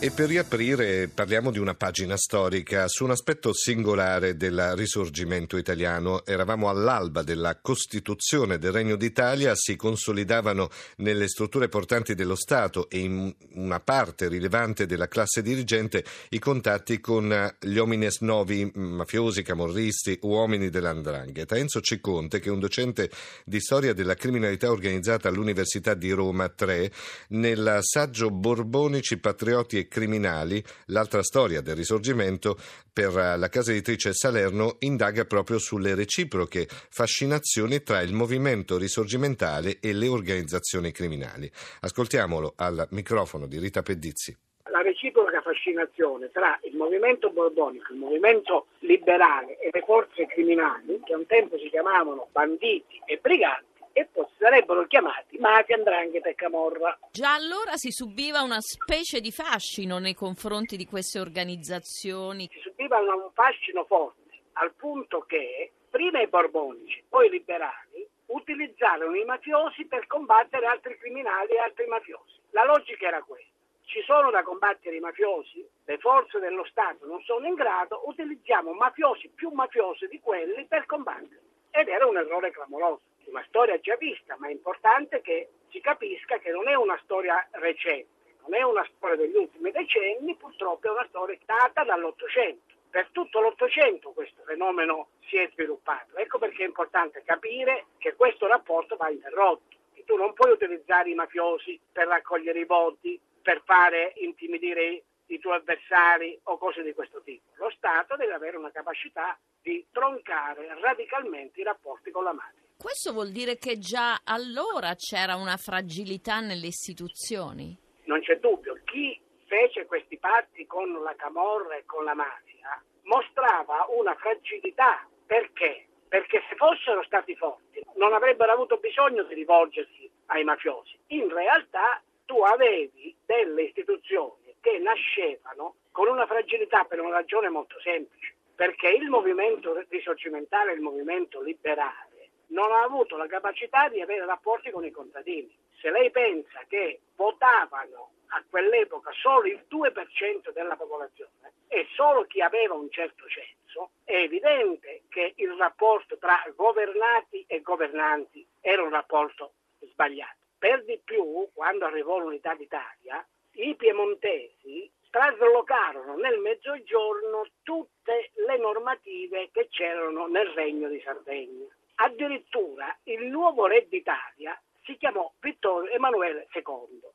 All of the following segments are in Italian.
E per riaprire parliamo di una pagina storica su un aspetto singolare del Risorgimento italiano. Eravamo all'alba della Costituzione del Regno d'Italia, si consolidavano nelle strutture portanti dello Stato e in una parte rilevante della classe dirigente i contatti con gli homines novi, mafiosi, camorristi, uomini dell''ndrangheta. Enzo Ciconte, che è un docente di storia della criminalità organizzata all'Università di Roma III, nel saggio Borbonici Patrioti e criminali, l'altra storia del Risorgimento, per la casa editrice Salerno indaga proprio sulle reciproche fascinazioni tra il movimento risorgimentale e le organizzazioni criminali. Ascoltiamolo al microfono di Rita Pedizzi. La reciproca fascinazione tra il movimento borbonico, il movimento liberale e le forze criminali, che un tempo si chiamavano banditi e briganti, e poi sarebbero chiamati mafia, 'ndrangheta e camorra. Già allora si subiva una specie di fascino nei confronti di queste organizzazioni. Si subiva un fascino forte, al punto che prima i borbonici, poi i liberali, utilizzarono i mafiosi per combattere altri criminali e altri mafiosi. La logica era questa. Ci sono da combattere i mafiosi, le forze dello Stato non sono in grado, utilizziamo mafiosi più mafiosi di quelli per combatterli. Ed era un errore clamoroso. Una storia già vista, ma è importante che si capisca che non è una storia recente, non è una storia degli ultimi decenni, purtroppo è una storia data dall'Ottocento. Per tutto l'Ottocento questo fenomeno si è sviluppato. Ecco perché è importante capire che questo rapporto va interrotto, che tu non puoi utilizzare i mafiosi per raccogliere i voti, per fare intimidire i tuoi avversari o cose di questo tipo. Lo Stato deve avere una capacità di troncare radicalmente i rapporti con la mafia. Questo vuol dire che già allora c'era una fragilità nelle istituzioni? Non c'è dubbio. Chi fece questi patti con la camorra e con la mafia mostrava una fragilità. Perché? Perché se fossero stati forti non avrebbero avuto bisogno di rivolgersi ai mafiosi. In realtà tu avevi delle istituzioni che nascevano con una fragilità per una ragione molto semplice. Perché il movimento risorgimentale, il movimento liberale, non ha avuto la capacità di avere rapporti con i contadini. Se lei pensa che votavano a quell'epoca solo il 2% della popolazione e solo chi aveva un certo censo, è evidente che il rapporto tra governati e governanti era un rapporto sbagliato. Per di più, quando arrivò l'Unità d'Italia, i piemontesi traslocarono nel Mezzogiorno tutte le normative che c'erano nel Regno di Sardegna. Addirittura il nuovo re d'Italia si chiamò Vittorio Emanuele II.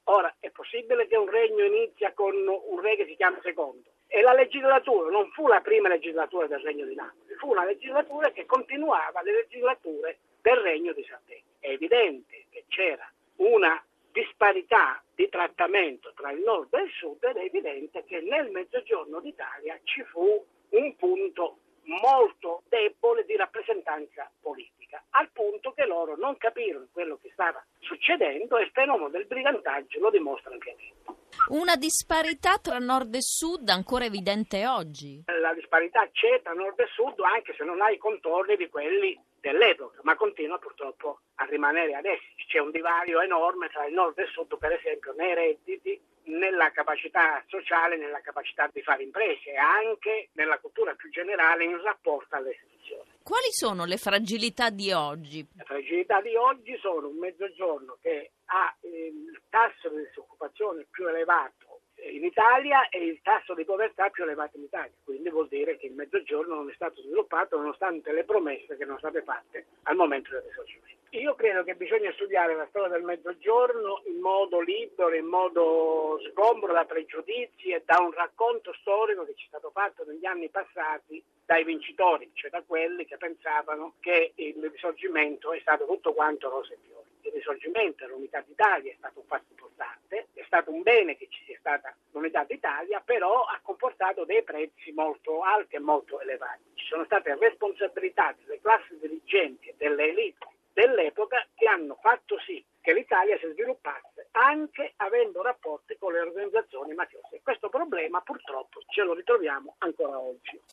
Ora, è possibile che un regno inizia con un re che si chiama II? E la legislatura non fu la prima legislatura del Regno di Napoli, fu una legislatura che continuava le legislature del Regno di Sardegna. È evidente che c'era una disparità di trattamento tra il nord e il sud ed è evidente che nel Mezzogiorno d'Italia ci fu un punto molto debole di rappresentanza politica, al punto che loro non capirono quello che stava succedendo e il fenomeno del brigantaggio lo dimostra anche lì. Una disparità tra nord e sud ancora evidente oggi? La disparità c'è tra nord e sud anche se non ha i contorni di quelli dell'epoca, ma continua purtroppo a rimanere adesso. C'è un divario enorme tra il nord e il sud, per esempio, nei redditi, nella capacità sociale, nella capacità di fare imprese e anche nella cultura più generale in rapporto alle istituzioni. Quali sono le fragilità di oggi? Le fragilità di oggi sono un mezzogiorno che ha il tasso di disoccupazione più elevato in Italia e il tasso di povertà più elevato in Italia, quindi vuol dire che il mezzogiorno non è stato sviluppato nonostante le promesse che non sono state fatte al momento del risorgimento. Io credo che bisogna studiare la storia del mezzogiorno in modo libero, in modo sgombro da pregiudizi e da un racconto storico che ci è stato fatto negli anni passati dai vincitori, cioè da quelli che pensavano che il risorgimento è stato tutto quanto rose e fiori. Il risorgimento e l'Unità d'Italia è stato un fatto importante, è stato un bene che ci sia stata l'Unità d'Italia, però ha comportato dei prezzi molto alti e molto elevati. Ci sono state responsabilità delle classi dirigenti e delle fatto sì che l'Italia si sviluppasse anche avendo rapporti con le organizzazioni mafiose. Questo problema purtroppo ce lo ritroviamo ancora oggi.